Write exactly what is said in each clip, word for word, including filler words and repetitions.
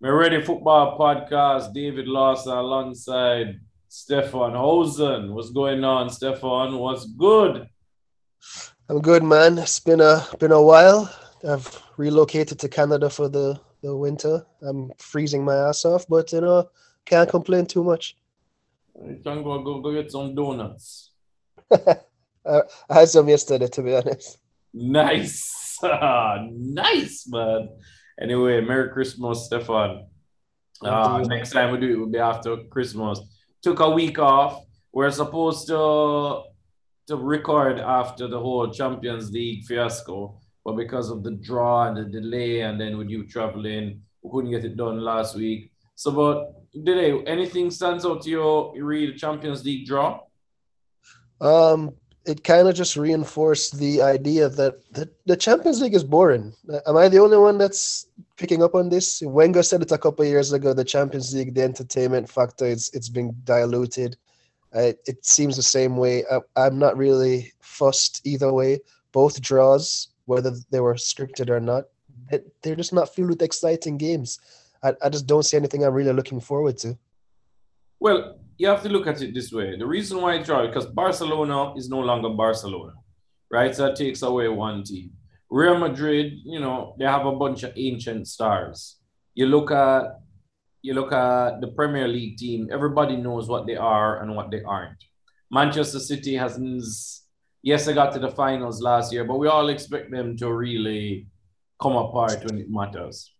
My Ready Football Podcast, David Lawson alongside Stefan Hosen. What's going on, Stefan? What's good? I'm good, man. It's been a been a while. I've relocated to Canada for the, the winter. I'm freezing my ass off, but, you know, can't complain too much. You can go, go, go get some donuts. I had some yesterday, to be honest. Nice. Nice, man. Anyway, Merry Christmas, Stefan. Uh, next time we do it, will be after Christmas. Took a week off. We're supposed to to record after the whole Champions League fiasco, but because of the draw and the delay, and then with you traveling, we couldn't get it done last week. So, but delay, anything stands out to you? You read the Champions League draw? Um. It kind of just reinforced the idea that the, the Champions League is boring. Am I the only one that's picking up on this? Wenger said it a couple of years ago, the Champions League, the entertainment factor, it's, it's been diluted. Uh, it seems the same way. I, I'm not really fussed either way. Both draws, whether they were scripted or not, they're just not filled with exciting games. I, I just don't see anything I'm really looking forward to. Well, you have to look at it this way. The reason why I draw it, because Barcelona is no longer Barcelona, right? So that takes away one team. Real Madrid, you know, they have a bunch of ancient stars. You look at you look at the Premier League team, everybody knows what they are and what they aren't. Manchester City has, yes, they got to the finals last year, but we all expect them to really come apart when it matters.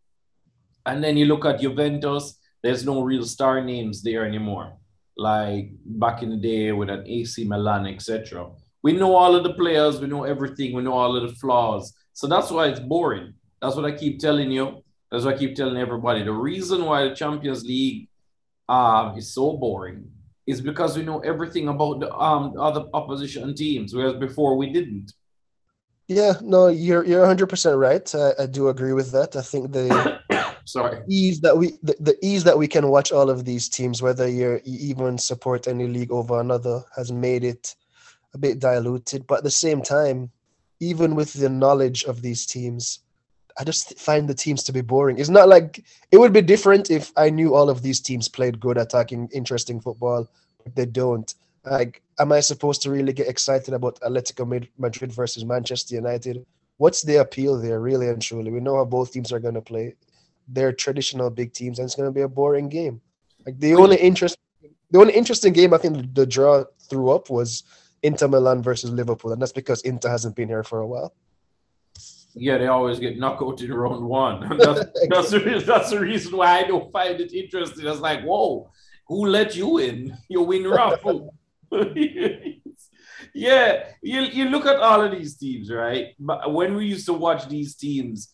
And then you look at Juventus. There's no real star names there anymore, like back in the day with an A C Milan, et cetera. We know all of the players. We know everything. We know all of the flaws. So that's why it's boring. That's what I keep telling you. That's what I keep telling everybody. The reason why the Champions League uh, is so boring is because we know everything about the um, other opposition teams, whereas before we didn't. Yeah, no, you're you're one hundred percent right. I, I do agree with that. I think the... Sorry. Ease that we the, the ease that we can watch all of these teams, whether you're, you even support any league over another, has made it a bit diluted. But at the same time, even with the knowledge of these teams, I just find the teams to be boring. It's not like it would be different if I knew all of these teams played good, attacking, interesting football, but they don't. Like, am I supposed to really get excited about Atletico Madrid versus Manchester United? What's the appeal there, really and truly? We know how both teams are going to play. They're traditional big teams, and it's going to be a boring game. Like the only interest, the only interesting game I think the draw threw up was Inter Milan versus Liverpool, and that's because Inter hasn't been here for a while. Yeah, they always get knockout in round one. That's, that's, the, that's the reason why I don't find it interesting. It's like, whoa, who let you in? You win rough. Yeah, you you look at all of these teams, right? But when we used to watch these teams,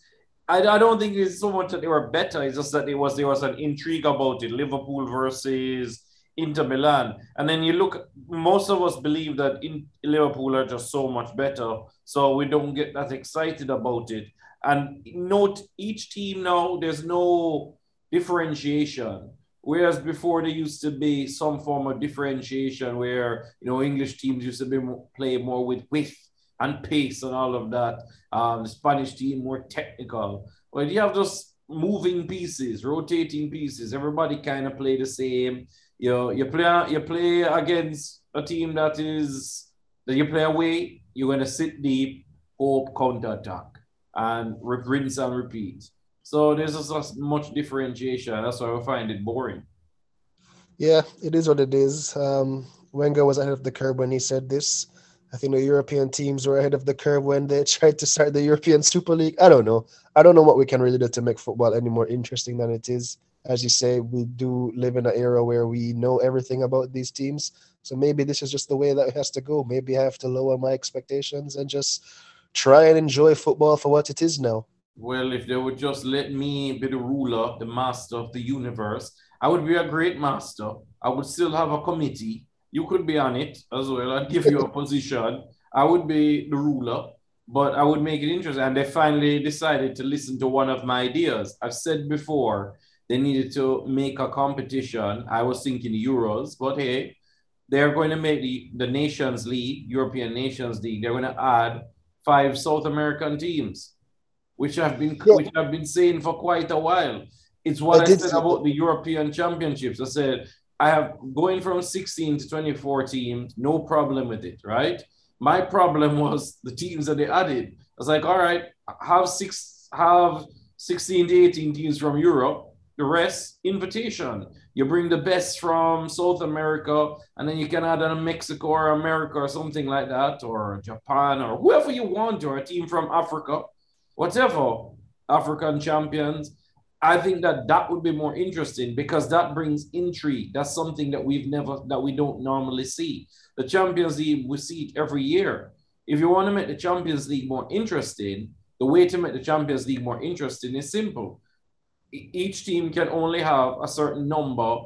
I, I don't think it's so much that they were better. It's just that it was there was an intrigue about it. Liverpool versus Inter Milan. And then you look, most of us believe that in, Liverpool are just so much better. So we don't get that excited about it. And note each team now, there's no differentiation. Whereas before there used to be some form of differentiation where, you know, English teams used to be more, play more with width and pace and all of that. Um, the Spanish team, more technical. Well, you have just moving pieces, rotating pieces. Everybody kind of play the same. You know, you play, you play against a team that is, that you play away, you're going to sit deep, hope, counter-attack, and rinse and repeat. So there's just not much differentiation. That's why I find it boring. Yeah, it is what it is. Um, Wenger was ahead of the curve when he said this. I think the European teams were ahead of the curve when they tried to start the European Super League. I don't know. I don't know what we can really do to make football any more interesting than it is. As you say, we do live in an era where we know everything about these teams. So maybe this is just the way that it has to go. Maybe I have to lower my expectations and just try and enjoy football for what it is now. Well, if they would just let me be the ruler, the master of the universe, I would be a great master. I would still have a committee. You could be on it as well. I'd give you a position. I would be the ruler, but I would make it interesting. And they finally decided to listen to one of my ideas. I've said before, they needed to make a competition. I was thinking Euros, but hey, they're going to make the, the Nations League, European Nations League. They're going to add five South American teams, which I've been, yeah. which I've been saying for quite a while. It's what I, I said about the European Championships. I said, I have going from sixteen to twenty-four teams, no problem with it, right? My problem was the teams that they added. I was like, all right, have six, have sixteen to eighteen teams from Europe. The rest, invitation. You bring the best from South America, and then you can add a Mexico or America or something like that, or Japan or whoever you want, or a team from Africa, whatever, African champions. I think that that would be more interesting because that brings intrigue. That's something that we've never, that we don't normally see. The Champions League, we see it every year. If you want to make the Champions League more interesting, the way to make the Champions League more interesting is simple. Each team can only have a certain number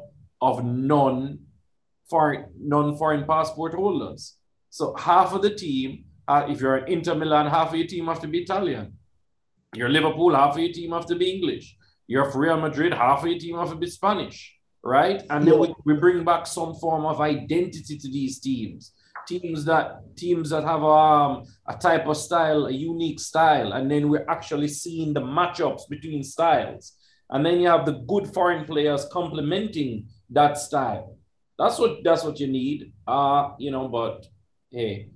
of non-foreign, non-foreign passport holders. So half of the team, uh, if you're an Inter Milan, half of your team have to be Italian. You're Liverpool, half of your team have to be English. You're for Real Madrid, half of your team have to be Spanish, right? And then we, we bring back some form of identity to these teams. Teams that teams that have um, a type of style, a unique style, and then we're actually seeing the matchups between styles. And then you have the good foreign players complementing that style. That's what that's what you need. Uh, you know, but hey,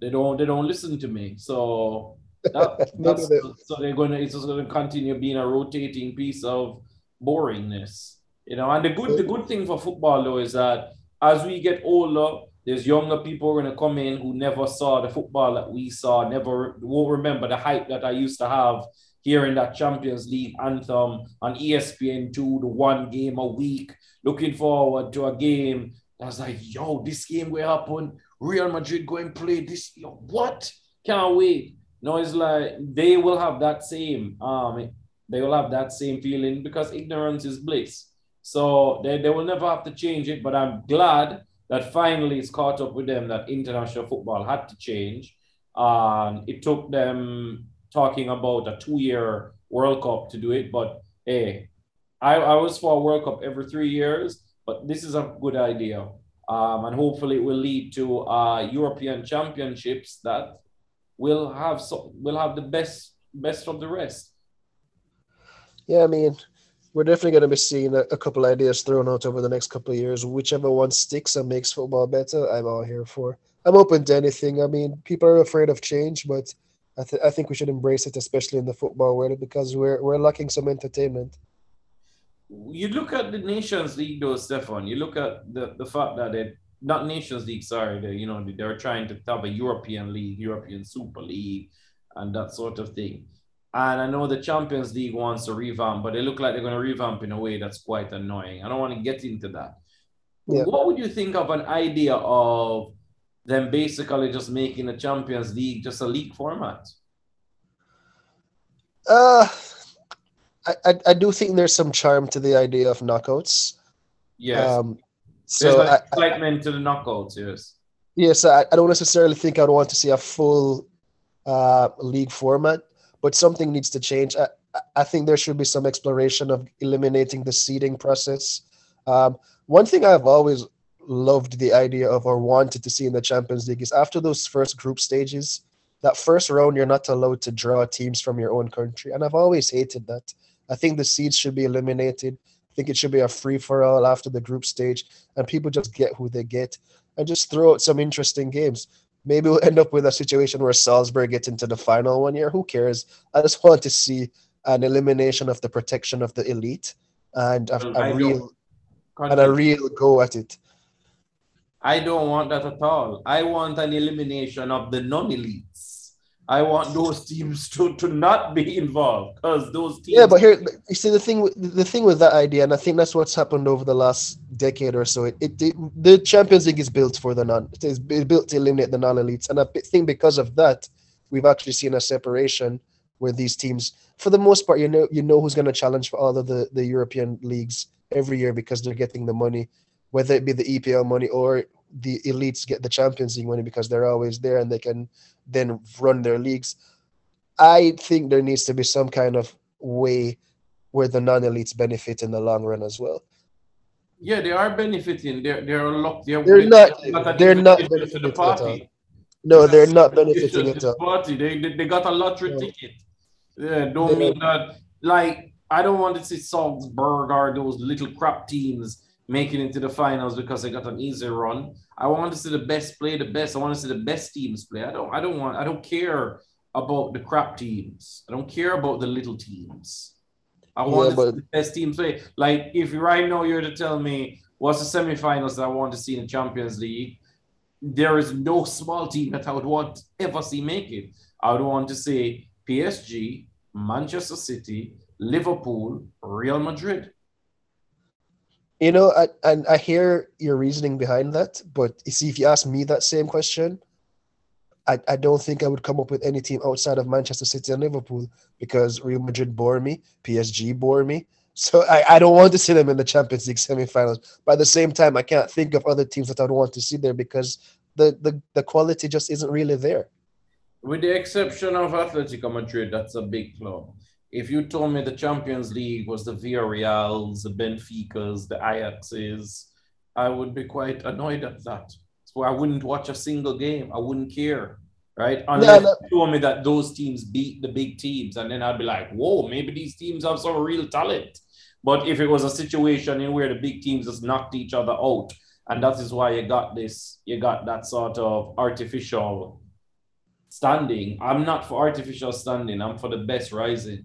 they don't they don't listen to me. So that, that's, so they're gonna it's just gonna continue being a rotating piece of boringness. You know, and the good the good thing for football though is that as we get older, there's younger people gonna come in who never saw the football that we saw, never won't remember the hype that I used to have. Hearing that Champions League anthem on E S P N two, the one game a week, looking forward to a game. I was like, yo, this game will happen. Real Madrid go and play this. Yo, what? Can't wait. No, it's like they will have that same, um, they will have that same feeling because ignorance is bliss. So they, they will never have to change it. But I'm glad that finally it's caught up with them that international football had to change. Um, it took them talking about a two-year World Cup to do it. But, hey, I, I was for a World Cup every three years, but this is a good idea. Um, and hopefully it will lead to uh, European championships that will have so, will have the best best of the rest. Yeah, I mean, we're definitely going to be seeing a, a couple ideas thrown out over the next couple of years. Whichever one sticks and makes football better, I'm all here for. I'm open to anything. I mean, people are afraid of change, but I, th- I think we should embrace it, especially in the football world, because we're we're lacking some entertainment. You look at the Nations League, though, Stefan. You look at the, the fact that they're not Nations League, sorry. They, you know, they're trying to have a European League, European Super League, and that sort of thing. And I know the Champions League wants to revamp, but they look like they're going to revamp in a way that's quite annoying. I don't want to get into that. Yeah. What would you think of an idea of then basically just making the Champions League just a league format? Uh, I, I, I do think there's some charm to the idea of knockouts. Yes. Um, so there's an excitement I, I, to the knockouts, yes. Yes, I, I don't necessarily think I'd want to see a full uh, league format, but something needs to change. I, I think there should be some exploration of eliminating the seeding process. Um, one thing I've always loved the idea of or wanted to see in the Champions League is after those first group stages, that first round, you're not allowed to draw teams from your own country. And I've always hated that. I think the seeds should be eliminated. I think it should be a free-for-all after the group stage and people just get who they get and just throw out some interesting games. Maybe we'll end up with a situation where Salzburg gets into the final one year. Who cares? I just want to see an elimination of the protection of the elite and a, a real and a real go at it. I don't want that at all. I want an elimination of the non-elites. I want those teams to, to not be involved because those teams... Yeah, but here, you see, the thing, the thing with that idea, and I think that's what's happened over the last decade or so, it, it, it the Champions League is built for the non... It is built to eliminate the non-elites. And I think because of that, we've actually seen a separation where these teams, for the most part, you know you know who's going to challenge for all of the, the European leagues every year because they're getting the money, whether it be the E P L money or the elites get the Champions League money because they're always there and they can then run their leagues. I think there needs to be some kind of way where the non-elites benefit in the long run as well. Yeah, they are benefiting. They're they're locked. They're, they're not. They're, they're not benefiting the party. At all. No, they're not benefiting at all. Party. They, they they got a lottery yeah. ticket. Yeah, don't they mean don't. that like. I don't want to see Salzburg or those little crap teams making it to the finals because they got an easy run. I want to see the best play the best. I want to see the best teams play. I don't I don't want I don't care about the crap teams. I don't care about the little teams. I want yeah, but... to see the best teams play. Like, if right now you're to tell me what's the semifinals that I want to see in the Champions League, there is no small team that I would want to ever see make it. I would want to see P S G, Manchester City, Liverpool, Real Madrid. You know, I, and I hear your reasoning behind that, but you see, if you ask me that same question, I, I don't think I would come up with any team outside of Manchester City and Liverpool, because Real Madrid bore me, P S G bore me, so I, I don't want to see them in the Champions League semifinals. But at the same time, I can't think of other teams that I'd want to see there, because the, the, the quality just isn't really there. With the exception of Atletico Madrid, that's a big club. If you told me the Champions League was the Villarreals, the Benficas, the Ajaxes, I would be quite annoyed at that. So I wouldn't watch a single game. I wouldn't care, right? Unless no, no. you told me that those teams beat the big teams, and then I'd be like, whoa, maybe these teams have some real talent. But if it was a situation in where the big teams just knocked each other out, and that is why you got this, you got that sort of artificial standing. I'm not for artificial standing. I'm for the best rising.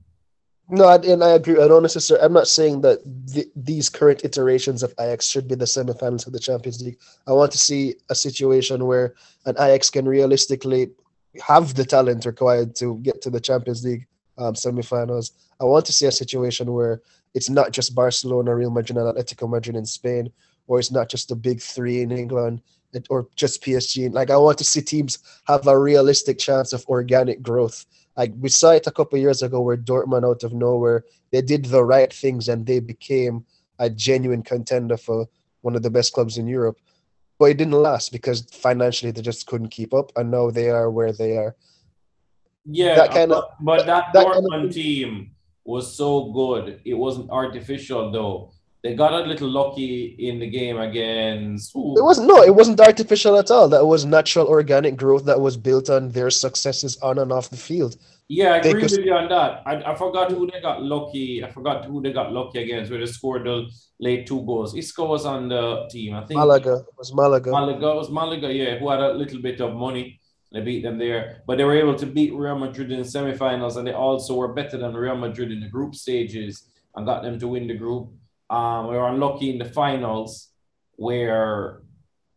No, and I agree. I don't necessarily. I'm not saying that the, these current iterations of Ajax should be the semifinals of the Champions League. I want to see a situation where an Ajax can realistically have the talent required to get to the Champions League um, semifinals. I want to see a situation where it's not just Barcelona, Real Madrid, and Atletico Madrid in Spain, or it's not just the big three in England, or just P S G. Like, I want to see teams have a realistic chance of organic growth. Like, we saw it a couple of years ago where Dortmund, out of nowhere, they did the right things and they became a genuine contender for one of the best clubs in Europe. But it didn't last because financially they just couldn't keep up, and now they are where they are. Yeah, that kind but, of, but that, that Dortmund kind of team was so good. It wasn't artificial, though. They got a little lucky in the game against... Ooh. It wasn't, no, it wasn't artificial at all. That was natural, organic growth that was built on their successes on and off the field. Yeah, I they agree could... with you on that. I, I forgot who they got lucky. I forgot who they got lucky against, where they scored the late two goals. Isco was on the team, I think. Malaga. It was Malaga. Malaga. It was Malaga, yeah, who had a little bit of money. They beat them there. But they were able to beat Real Madrid in the semifinals, and they also were better than Real Madrid in the group stages and got them to win the group. Um, we were unlucky in the finals where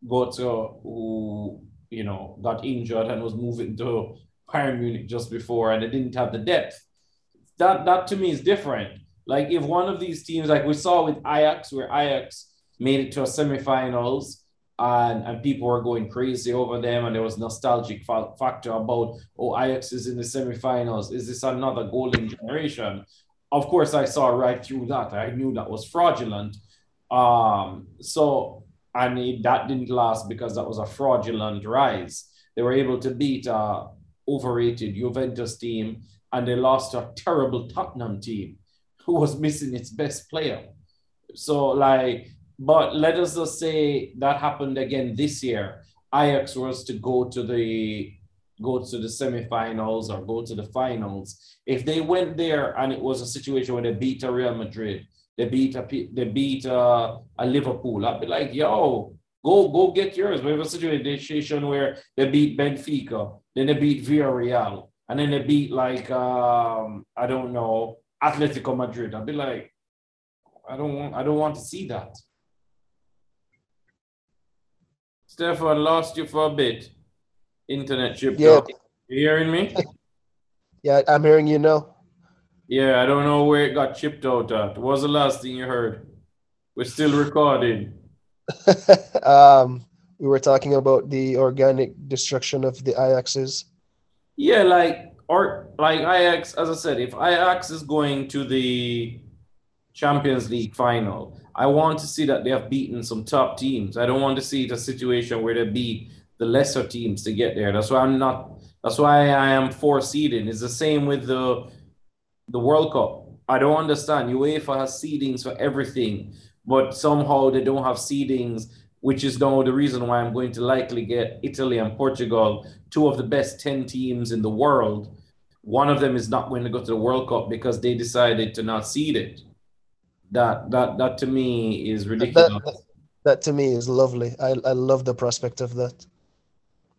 Götze, who, you know, got injured and was moving to Bayern Munich just before, and they didn't have the depth. That, that to me is different. Like, if one of these teams, like we saw with Ajax, where Ajax made it to a semifinals and, and people were going crazy over them, and there was nostalgic fa- factor about, oh, Ajax is in the semifinals. Is this another golden generation? Of course, I saw right through that. I knew that was fraudulent. Um, so, I mean, that didn't last because that was a fraudulent rise. They were able to beat an overrated Juventus team, and they lost a terrible Tottenham team who was missing its best player. So, like, but let us just say that happened again this year. Ajax was to go to the... go to the semifinals or go to the finals. If they went there and it was a situation where they beat a Real Madrid, they beat a they beat a, a Liverpool, I'd be like, yo, go go get yours. We have a situation where they beat Benfica, then they beat Villarreal, and then they beat, like, um, I don't know, Atletico Madrid. I'd be like, I don't want I don't want to see that. Stefan, lost you for a bit. Internet chip. Yeah. You hearing me? Yeah, I'm hearing you now. Yeah, I don't know where it got chipped out at. What was the last thing you heard? We're still recording. um, we were talking about the organic destruction of the Ajaxes. Yeah, like or like Ajax, as I said, if Ajax is going to the Champions League final, I want to see that they have beaten some top teams. I don't want to see the situation where they beat the lesser teams to get there. That's why I'm not, that's why I am for seeding. It's the same with the the World Cup. I don't understand. UEFA has seedings for everything, but somehow they don't have seedings, which is now the reason why I'm going to likely get Italy and Portugal, two of the best ten teams in the world, one of them is not going to go to the World Cup because they decided to not seed it. That that that to me is ridiculous. That, that, that to me is lovely. I, I love the prospect of that.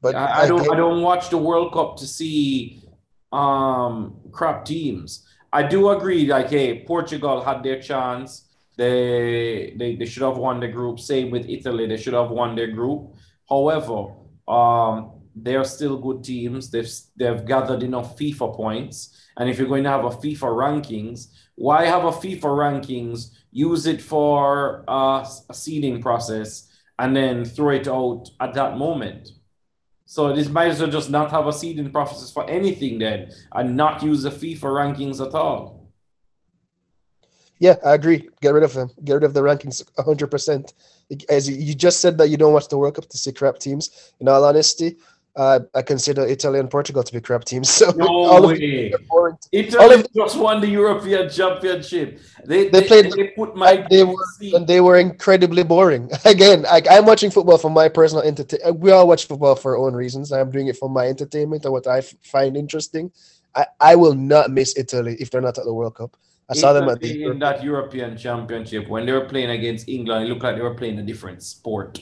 But I, I don't I, I don't watch the World Cup to see um, crap teams. I do agree. Like, hey, Portugal had their chance. They, they they should have won the group. Same with Italy. They should have won their group. However, um, they are still good teams. They've they've gathered enough FIFA points. And if you're going to have a FIFA rankings, why have a FIFA rankings? Use it for uh, a seeding process and then throw it out at that moment. So this might as well just not have a seeding process for anything then, and not use the FIFA rankings at all. Yeah, I agree. Get rid of them. Get rid of the rankings one hundred percent. As you just said that you don't watch the World Cup to see crap teams. In all honesty, uh, I consider Italy and Portugal to be crap teams. So no all way. Of Italy all of just won the European Championship. They they, they played. They put my they were, and they were incredibly boring. Again, I, I'm watching football for my personal entertainment. We all watch football for our own reasons. I'm doing it for my entertainment and what I f- find interesting. I, I will not miss Italy if they're not at the World Cup. I Italy saw them at the in that European Championship when they were playing against England. It looked like they were playing a different sport.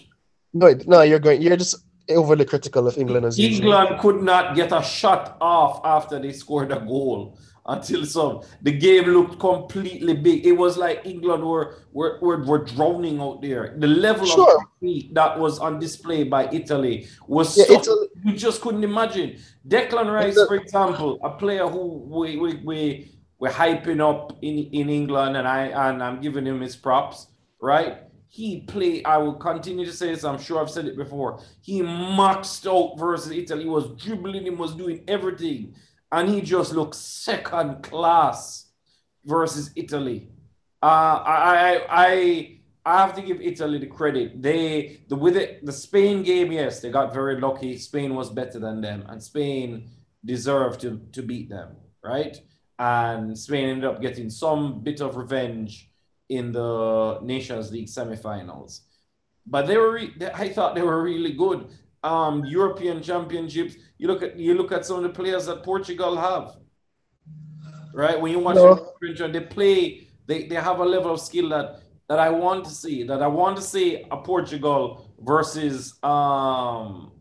No, no, you're going. You're just overly critical of England as usual. England could not get a shot off after they scored a goal until some. The game looked completely big. It was like England were were were, were drowning out there. The level sure. of defeat that was on display by Italy was yeah, so Italy. You just couldn't imagine. Declan Rice, Italy. for example, a player who we we we we're hyping up in, in England, and I and I'm giving him his props, right? He played, I will continue to say this, I'm sure I've said it before. He maxed out versus Italy. He was dribbling, he was doing everything. And he just looked second class versus Italy. Uh, I, I I have to give Italy the credit. They the with it, the Spain game, yes, they got very lucky. Spain was better than them, and Spain deserved to, to beat them, right? And Spain ended up getting some bit of revenge in the Nations League semifinals. But they were, re- I thought they were really good. Um, European championships, you look at you look at some of the players that Portugal have, right? When you watch no. them, they play, they, they have a level of skill that, that I want to see, that I want to see a Portugal versus um,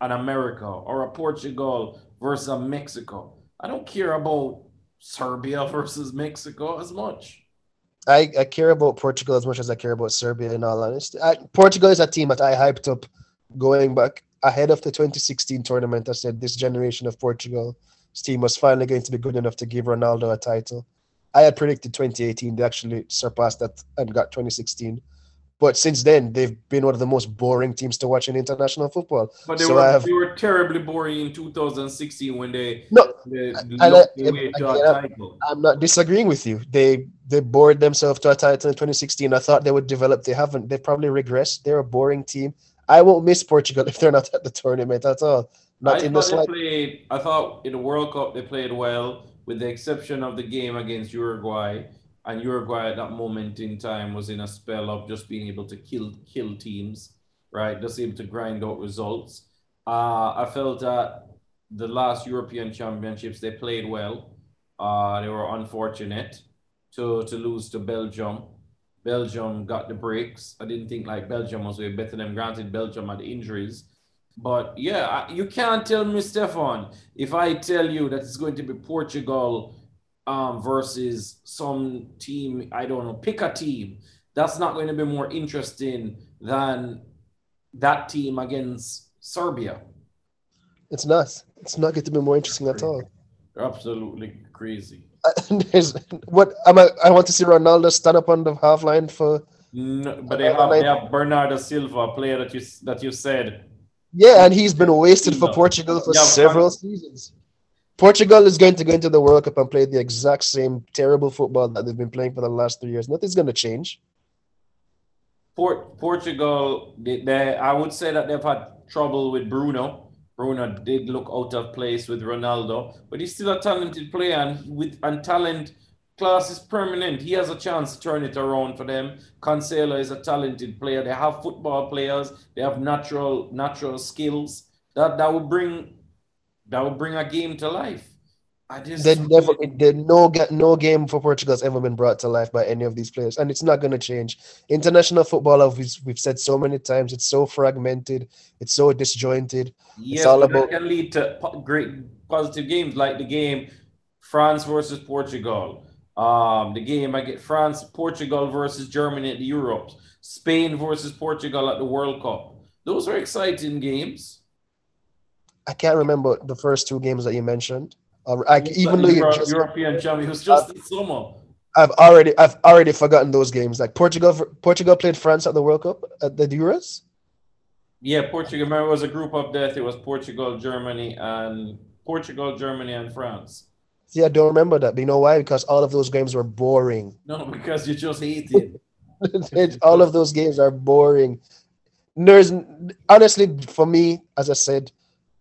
an America, or a Portugal versus a Mexico. I don't care about Serbia versus Mexico as much. I, I care about Portugal as much as I care about Serbia, in all honesty. I, Portugal is a team that I hyped up going back ahead of the twenty sixteen tournament. I said this generation of Portugal's team was finally going to be good enough to give Ronaldo a title. I had predicted twenty eighteen. They actually surpassed that and got twenty sixteen. But since then, they've been one of the most boring teams to watch in international football. But they, so were, I have, they were terribly boring in two thousand sixteen when they no, they, they I, lost their way to a title. I'm not disagreeing with you. They they bored themselves to a title in twenty sixteen. I thought they would develop. They haven't. They probably regressed. They're a boring team. I won't miss Portugal if they're not at the tournament at all. Not I in this life. Played, I thought in the World Cup they played well, with the exception of the game against Uruguay. And Uruguay at that moment in time was in a spell of just being able to kill kill teams, right? Just able to grind out results. Uh, I felt that the last European Championships, they played well. Uh, they were unfortunate to, to lose to Belgium. Belgium got the breaks. I didn't think like Belgium was way better than them. Granted, Belgium had injuries. But yeah, you can't tell me, Stefan, if I tell you that it's going to be Portugal Um, versus some team, I don't know, pick a team, that's not going to be more interesting than that team against Serbia. It's not. It's not going to be more interesting at all. Absolutely crazy. what am I? I want to see Ronaldo stand up on the half line for. No, but they have, they have Bernardo Silva, a player that you that you said. Yeah, and he's been wasted for Portugal for yeah, several Fran- seasons. Portugal is going to go into the World Cup and play the exact same terrible football that they've been playing for the last three years. Nothing's going to change. Port- Portugal, they, they, I would say that they've had trouble with Bruno. Bruno did look out of place with Ronaldo, but he's still a talented player, and with and talent class is permanent. He has a chance to turn it around for them. Cancelo is a talented player. They have football players. They have natural natural skills that that will bring. That would bring a game to life. I just they never, they no get no game for Portugal has ever been brought to life by any of these players, and it's not going to change. International football, we've, we've said so many times, it's so fragmented, it's so disjointed. Yes, it's all about that can lead to great positive games, like the game France versus Portugal, um, the game I get France Portugal versus Germany at the Euros, Spain versus Portugal at the World Cup. Those are exciting games. I can't remember the first two games that you mentioned. Uh, I, even though Euro, just, European champion, it was just this summer. I've already, I've already forgotten those games. Like Portugal, Portugal played France at the World Cup at the Euros. Yeah, Portugal. Remember, it was a group of death. It was Portugal, Germany, and Portugal, Germany, and France. Yeah, I don't remember that. But you know why? Because all of those games were boring. No, because you just hate it. All of those games are boring. There's honestly, for me, as I said,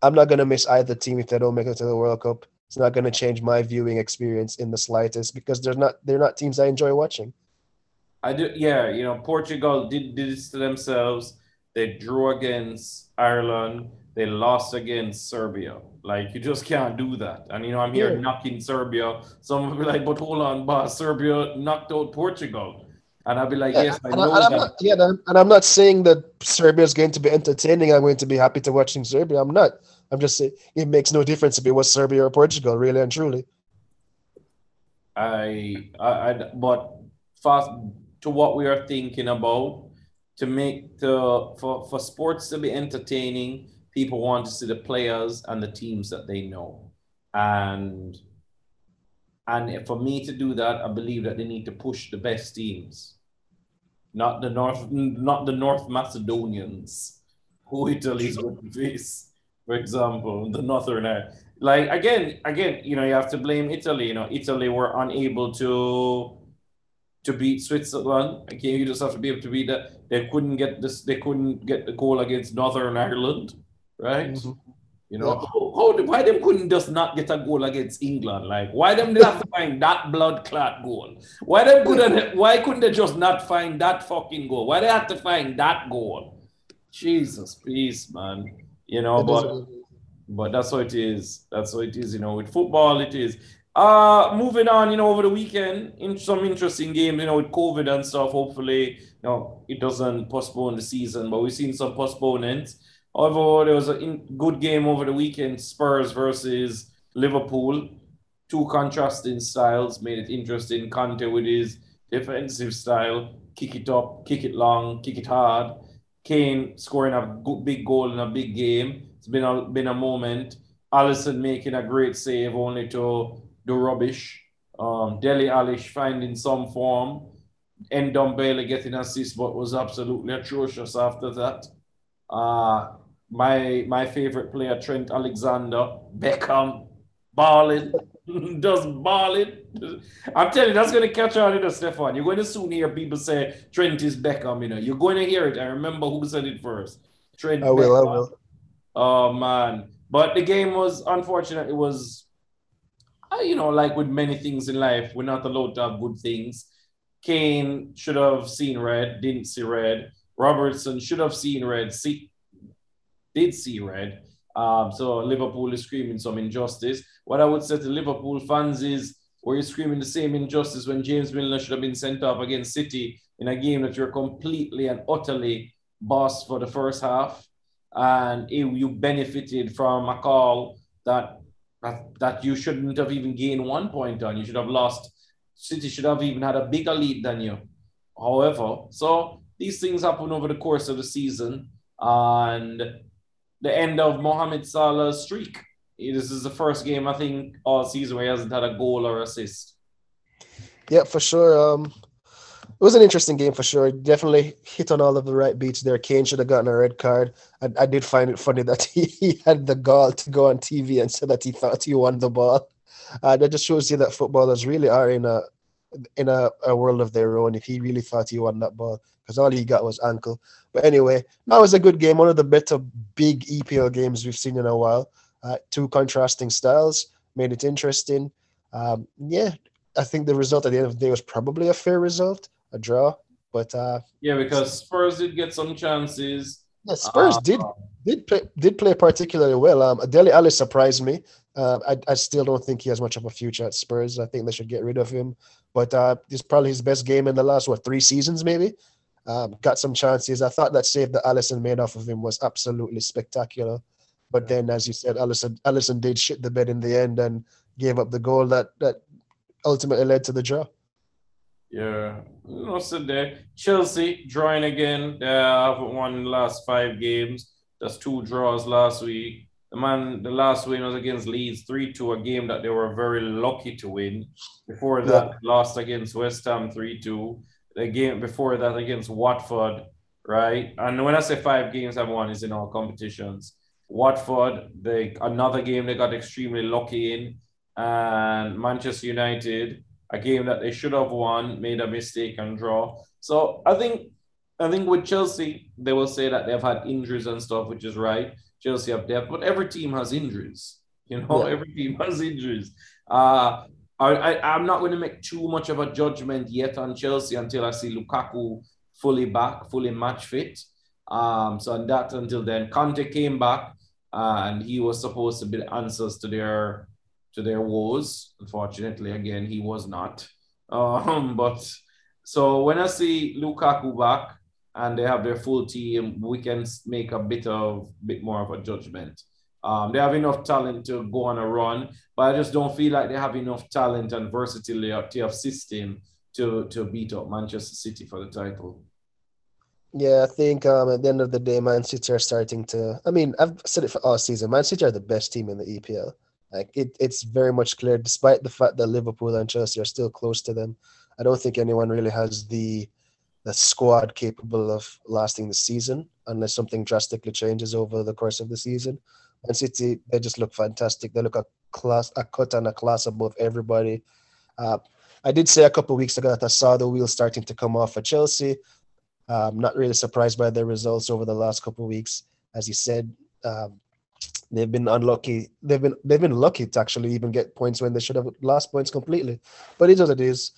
I'm not gonna miss either team if they don't make it to the World Cup. It's not going to change my viewing experience in the slightest because they're not they're not teams I enjoy watching. I do, yeah. You know, Portugal did, did this to themselves. They drew against Ireland. They lost against Serbia. Like, you just can't do that. And you know, I'm here yeah. knocking Serbia. Some will be like, "But hold on, but Serbia knocked out Portugal," and I'll be like, "Yes, yeah. I know and that." I'm not, yeah, and I'm not saying that Serbia is going to be entertaining. I'm going to be happy to watching Serbia. I'm not. I'm just saying it makes no difference if it was Serbia or Portugal, really and truly. I, I, I but fast to what we are thinking about, to make the for, for sports to be entertaining, people want to see the players and the teams that they know, and and for me to do that, I believe that they need to push the best teams, not the North, not the North Macedonians, who Italy's open face. For example, the Northern Ireland. Like, again, again, you know, you have to blame Italy. You know, Italy were unable to to beat Switzerland. Okay, you just have to be able to beat that. They couldn't get this. They couldn't get the goal against Northern Ireland, right? Mm-hmm. You know, yeah. how, how, why them couldn't just not get a goal against England? Like, why them not find that blood clot goal? Why them couldn't? Why couldn't they just not find that fucking goal? Why they have to find that goal? Jesus, please, man. You know, but but that's how it is. That's how it is, you know, with football, it is. Uh, moving on, you know, over the weekend, in some interesting games, you know, with COVID and stuff, hopefully, you know, it doesn't postpone the season, but we've seen some postponements. However, there was a in- good game over the weekend, Spurs versus Liverpool. Two contrasting styles made it interesting. Conte with his defensive style, kick it up, kick it long, kick it hard. Kane scoring a big goal in a big game. It's been a, been a moment. Allison making a great save only to do rubbish. Um, Dele Alli finding some form. Ndombele getting assist, but was absolutely atrocious after that. Uh, my my favorite player, Trent Alexander, Beckham, balling, just balling. I'm telling you, that's going to catch on, you know, Stefan. You're going to soon hear people say Trent is Beckham, you know. You're going to hear it. I remember who said it first. Trent I will, Beckham. I will. Oh, man. But the game was unfortunate. It was, you know, like with many things in life, we're not allowed to have good things. Kane should have seen red, didn't see red. Robertson should have seen red, see, did see red. Um, so Liverpool is screaming some injustice. What I would say to Liverpool fans is, where you're screaming the same injustice when James Milner should have been sent off against City in a game that you're completely and utterly bossed for the first half. And it, you benefited from a call that, that that you shouldn't have even gained one point on. You should have lost. City should have even had a bigger lead than you. However, so these things happen over the course of the season. And the end of Mohamed Salah's streak. This is the first game, I think, all season where he hasn't had a goal or assist. Yeah, for sure. Um, it was an interesting game, for sure. Definitely hit on all of the right beats there. Kane should have gotten a red card. I, I did find it funny that he, he had the gall to go on T V and say that he thought he won the ball. Uh, that just shows you that footballers really are in a in a, a world of their own if he really thought he won that ball, because all he got was ankle. But anyway, that was a good game. One of the better big E P L games we've seen in a while. Uh, two contrasting styles made it interesting. Um, yeah, I think the result at the end of the day was probably a fair result, a draw. But uh, yeah, because Spurs did get some chances. Yeah, Spurs uh, did did play did play particularly well. Um, Dele Alli surprised me. Uh, I, I still don't think he has much of a future at Spurs. I think they should get rid of him. But uh, it's probably his best game in the last, what, three seasons maybe? Um, got some chances. I thought that save that Allison made off of him was absolutely spectacular. But then, as you said, Allison, Allison did shit the bed in the end and gave up the goal that, that ultimately led to the draw. Yeah, most of the Chelsea drawing again. They haven't won in the last five games. That's two draws last week. The man, the last win was against Leeds, three two, a game that they were very lucky to win. Before that, yeah. Lost against West Ham three two. The game before that against Watford, right? And when I say five games I've won, it's in all competitions. Watford, they another game they got extremely lucky in. And Manchester United, a game that they should have won, made a mistake and draw. So I think, I think with Chelsea, they will say that they've had injuries and stuff, which is right. Chelsea have depth, but every team has injuries. You know, yeah. Every team has injuries. Uh, I, I, I'm not going to make too much of a judgment yet on Chelsea until I see Lukaku fully back, fully match fit. Um, so and that until then, Conte came back uh, and he was supposed to be the answers to their to their woes. Unfortunately, again, he was not. Um, but so when I see Lukaku back, and they have their full team, we can make a bit of bit more of a judgment. Um, they have enough talent to go on a run, but I just don't feel like they have enough talent and versatility of system to, to beat up Manchester City for the title. Yeah, I think um, at the end of the day, Man City are starting to... I mean, I've said it for all season. Man City are the best team in the E P L. Like it, it's very much clear, despite the fact that Liverpool and Chelsea are still close to them. I don't think anyone really has the... the squad capable of lasting the season unless something drastically changes over the course of the season. Man City, they just look fantastic. They look a class, a cut and a class above everybody. Uh, I did say a couple of weeks ago that I saw the wheels starting to come off for Chelsea. Uh, I'm not really surprised by their results over the last couple of weeks. As you said, um, they've been unlucky. They've been they've been lucky to actually even get points when they should have lost points completely. But it is what it is.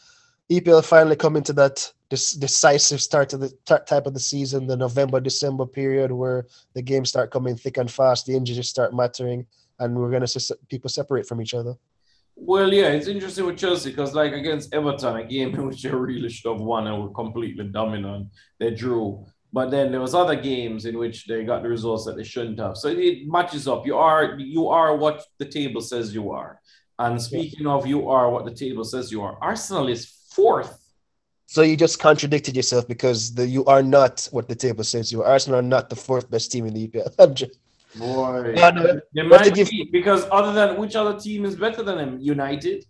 E P L finally come into that this decisive start to the t- type of the season, the November-December period where the games start coming thick and fast, the injuries start mattering, and we're going to see people separate from each other. Well, yeah, it's interesting with Chelsea because, like, against Everton, a game in which they really should have won and were completely dominant, they drew. But then there was other games in which they got the results that they shouldn't have. So it matches up. You are you are what the table says you are. And speaking yeah. of you are what the table says you are, Arsenal is fourth. So you just contradicted yourself because the, you are not what the table says you are. Arsenal are not the fourth best team in the E P L. Just, Boy. Not, uh, they might be, give... because other than which other team is better than them? United?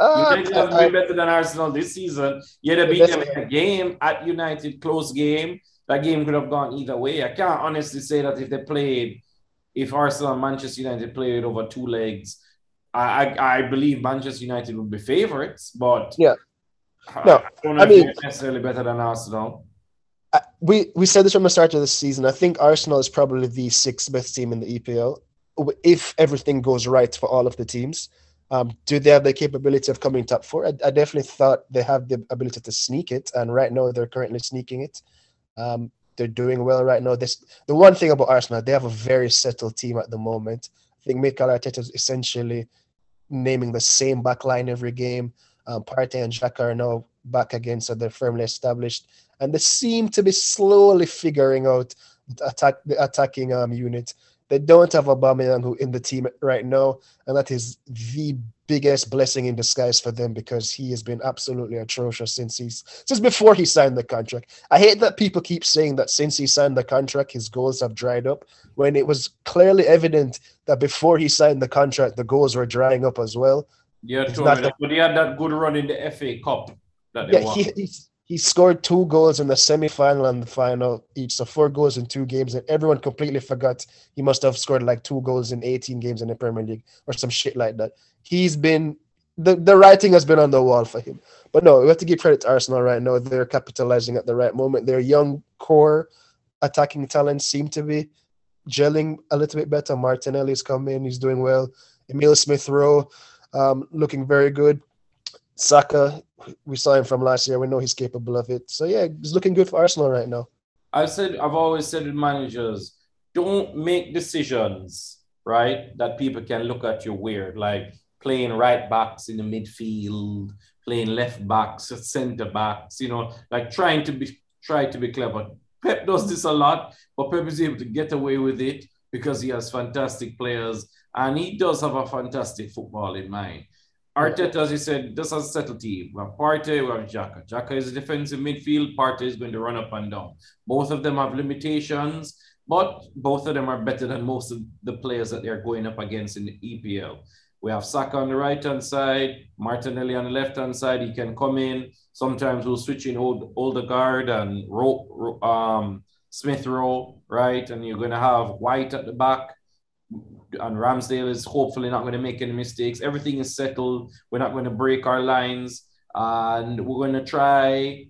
Uh, United have been better than Arsenal this season. Yeah, they beat them in a game at United, close game. That game could have gone either way. I can't honestly say that if they played, if Arsenal and Manchester United played over two legs, I, I believe Manchester United would be favorites, but yeah, no, I don't know I if mean, they're necessarily better than Arsenal. I, we we said this from the start of the season. I think Arsenal is probably the sixth best team in the E P L if everything goes right for all of the teams. Um, do they have the capability of coming top four? I, I definitely thought they have the ability to sneak it, and right now they're currently sneaking it. Um, they're doing well right now. This, the one thing about Arsenal, they have a very settled team at the moment. I think Mikel Arteta is essentially naming the same back line every game. Um, Partey and Xhaka are now back again, so they're firmly established. And they seem to be slowly figuring out the, attack, the attacking um, unit. They don't have Aubameyang who in the team right now, and that is the biggest blessing in disguise for them because he has been absolutely atrocious since he's since before he signed the contract. I hate that people keep saying that since he signed the contract, his goals have dried up, when it was clearly evident that before he signed the contract, the goals were drying up as well. Yeah, true. That, but he had that good run in the F A Cup that they yeah, won. He, he scored two goals in the semi-final and the final each, so four goals in two games, and everyone completely forgot he must have scored like two goals in eighteen games in the Premier League or some shit like that. He's been the, – the writing has been on the wall for him. But no, we have to give credit to Arsenal right now. They're capitalizing at the right moment. Their young core attacking talent seem to be gelling a little bit better. Martinelli's come in. He's doing well. Emile Smith Rowe. Um, looking very good. Saka, we saw him from last year. We know he's capable of it. So, yeah, he's looking good for Arsenal right now. I've said, I've always said with managers, don't make decisions right? That people can look at you weird, like playing right backs in the midfield, playing left backs, center backs, you know, like trying to be try to be clever. Pep does this a lot, but Pep is able to get away with it because he has fantastic players and he does have a fantastic football in mind. Arteta, as you said, does have subtlety. We have Partey, we have Xhaka. Xhaka is a defensive midfield, Partey is going to run up and down. Both of them have limitations, but both of them are better than most of the players that they're going up against in the E P L. We have Saka on the right-hand side, Martinelli on the left-hand side. He can come in. Sometimes we'll switch in old, older guard and Ro, um, Smith Rowe, right? And you're going to have White at the back. And Ramsdale is hopefully not going to make any mistakes. Everything is settled. We're not going to break our lines. And we're going to try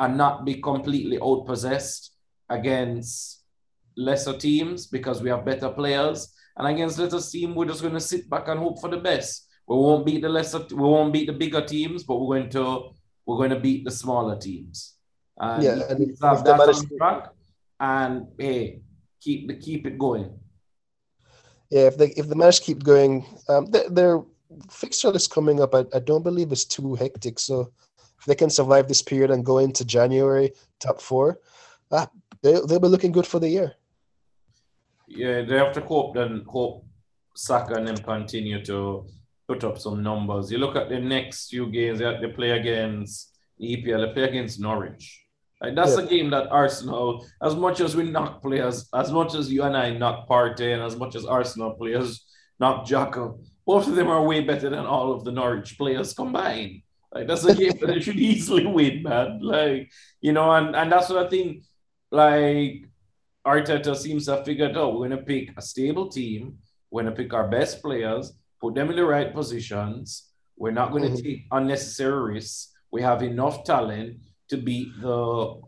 and not be completely out-possessed against lesser teams because we have better players. And against the lesser team, we're just going to sit back and hope for the best. We won't beat the lesser, we won't beat the bigger teams, but we're going to we're going to beat the smaller teams. And yeah, and if have if that on track, and hey, keep the keep it going. Yeah, if they if the match keep going, um, their, their fixture is coming up. I, I don't believe it's too hectic. So if they can survive this period and go into January top four, ah, they they'll be looking good for the year. Yeah, they have to hope then hope Saka and them continue to put up some numbers. You look at the next few games that they play against the E P L, they play against Norwich. Like that's yeah. a game that Arsenal, as much as we knock players, as much as you and I knock Partey, and as much as Arsenal players knock Xhaka, both of them are way better than all of the Norwich players combined. Like that's a game that they should easily win, man. Like, you know, and, and that's what I think, like Arteta seems to have figured out. We're going to pick a stable team. We're going to pick our best players, put them in the right positions. We're not going mm-hmm. to take unnecessary risks. We have enough talent to beat the,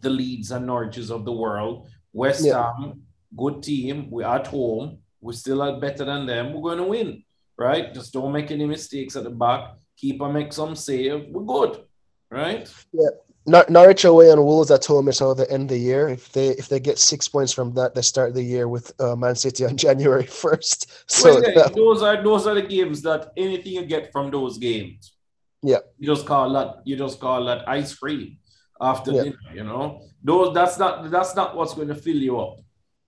the Leeds and Norwiches of the world. West Ham, yeah. good team. We're at home. We're still are better than them. We're going to win, right? Just don't make any mistakes at the back. Keep on make some save. We're good, right? Yeah. Norwich away and Wolves at home is how they end the year. If they if they get six points from that, they start the year with uh, Man City on January first. So well, yeah, that... those are those are the games that anything you get from those games, yeah, you just call that you just call that ice cream after yeah. dinner. You know, those that's not that's not what's going to fill you up,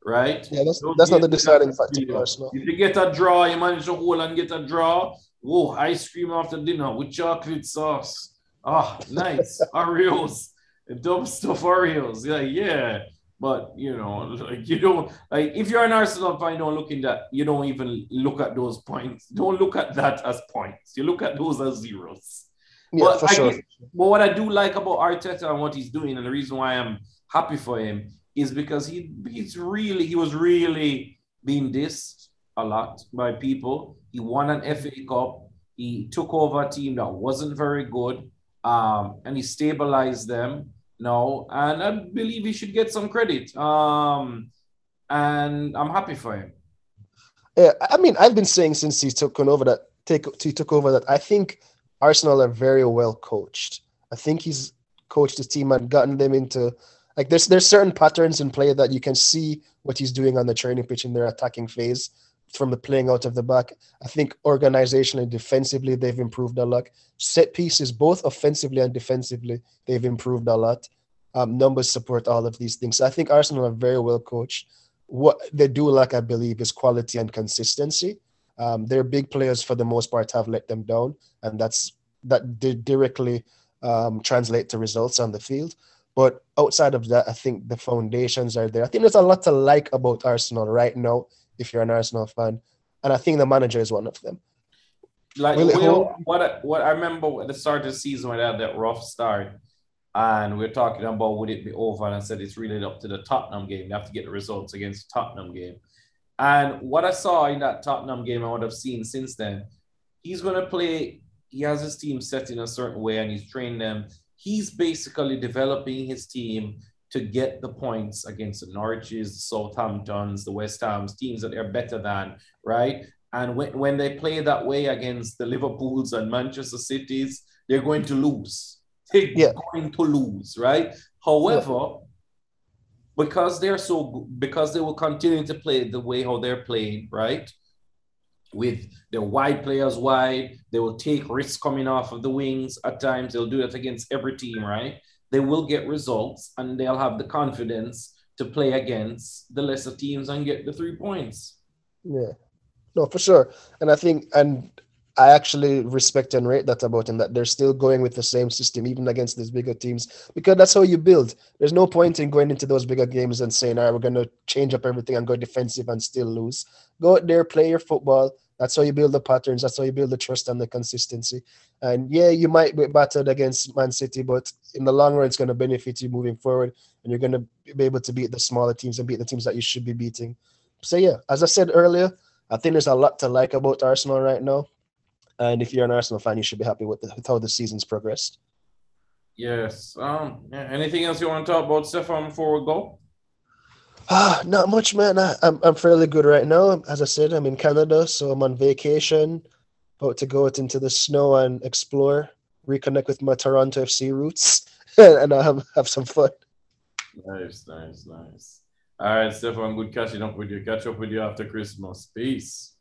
right? Yeah, that's those that's not the deciding factor. No. If you get a draw, you manage to hold and get a draw. Whoa, ice cream after dinner with chocolate sauce. Oh, nice. Oreos. Dumb stuff Oreos. Yeah, yeah. But, you know, like you don't, like if you're an Arsenal fan, don't look in that, you don't even look at those points. Don't look at that as points. You look at those as zeros. Yeah, but, for I sure. guess, but what I do like about Arteta and what he's doing, and the reason why I'm happy for him, is because he he's really, he was really being dissed a lot by people. He won an F A Cup. He took over a team that wasn't very good. Um, and he stabilized them now, and I believe he should get some credit. Um, and I'm happy for him. Yeah, I mean, I've been saying since he took over that, take he took over that I think Arsenal are very well coached. I think he's coached his team and gotten them into like there's there's certain patterns in play that you can see what he's doing on the training pitch in their attacking phase. From the playing out of the back, I think organizationally, defensively, they've improved a lot. Set pieces, both offensively and defensively, they've improved a lot. Um, numbers support all of these things. So I think Arsenal are very well coached. What they do lack, I believe, is quality and consistency. Um, their big players, for the most part, have let them down, and that's that did directly um, translate to results on the field. But outside of that, I think the foundations are there. I think there's a lot to like about Arsenal right now, if you're an Arsenal fan. And I think the manager is one of them. Like Will Will, what, I, what I remember at the start of the season when they had that rough start and we were talking about would it be over, and I said it's really up to the Tottenham game. They have to get the results against the Tottenham game. And what I saw in that Tottenham game, I would have seen since then, he's going to play, he has his team set in a certain way and he's trained them. He's basically developing his team to get the points against the Norwiches, the Southamptons, the West Hams, teams that they're better than, right? And when, when they play that way against the Liverpools and Manchester Cities, they're going to lose. They're yeah. going to lose, right? However, yeah. because they're so because they will continue to play the way how they're playing, right? With the wide players wide, they will take risks coming off of the wings at times. They'll do that against every team, right? They will get results and they'll have the confidence to play against the lesser teams and get the three points. Yeah, no, for sure. And I think, and I actually respect and rate that about him, that they're still going with the same system, even against these bigger teams, because that's how you build. There's no point in going into those bigger games and saying, all right, we're going to change up everything and go defensive and still lose. Go out there, play your football. That's how you build the patterns. That's how you build the trust and the consistency. And yeah, you might be battered against Man City, but in the long run, it's going to benefit you moving forward, and you're going to be able to beat the smaller teams and beat the teams that you should be beating. So yeah, as I said earlier, I think there's a lot to like about Arsenal right now. And if you're an Arsenal fan, you should be happy with, the, with how the season's progressed. Yes. Um. Anything else you want to talk about, Stefan, before we go? Ah, not much, man. I, I'm I'm fairly good right now. As I said, I'm in Canada, so I'm on vacation, about to go out into the snow and explore, reconnect with my Toronto F C roots, and I have, have some fun. Nice, nice, nice. All right, Stefan, good catching up with you. Catch up with you after Christmas. Peace.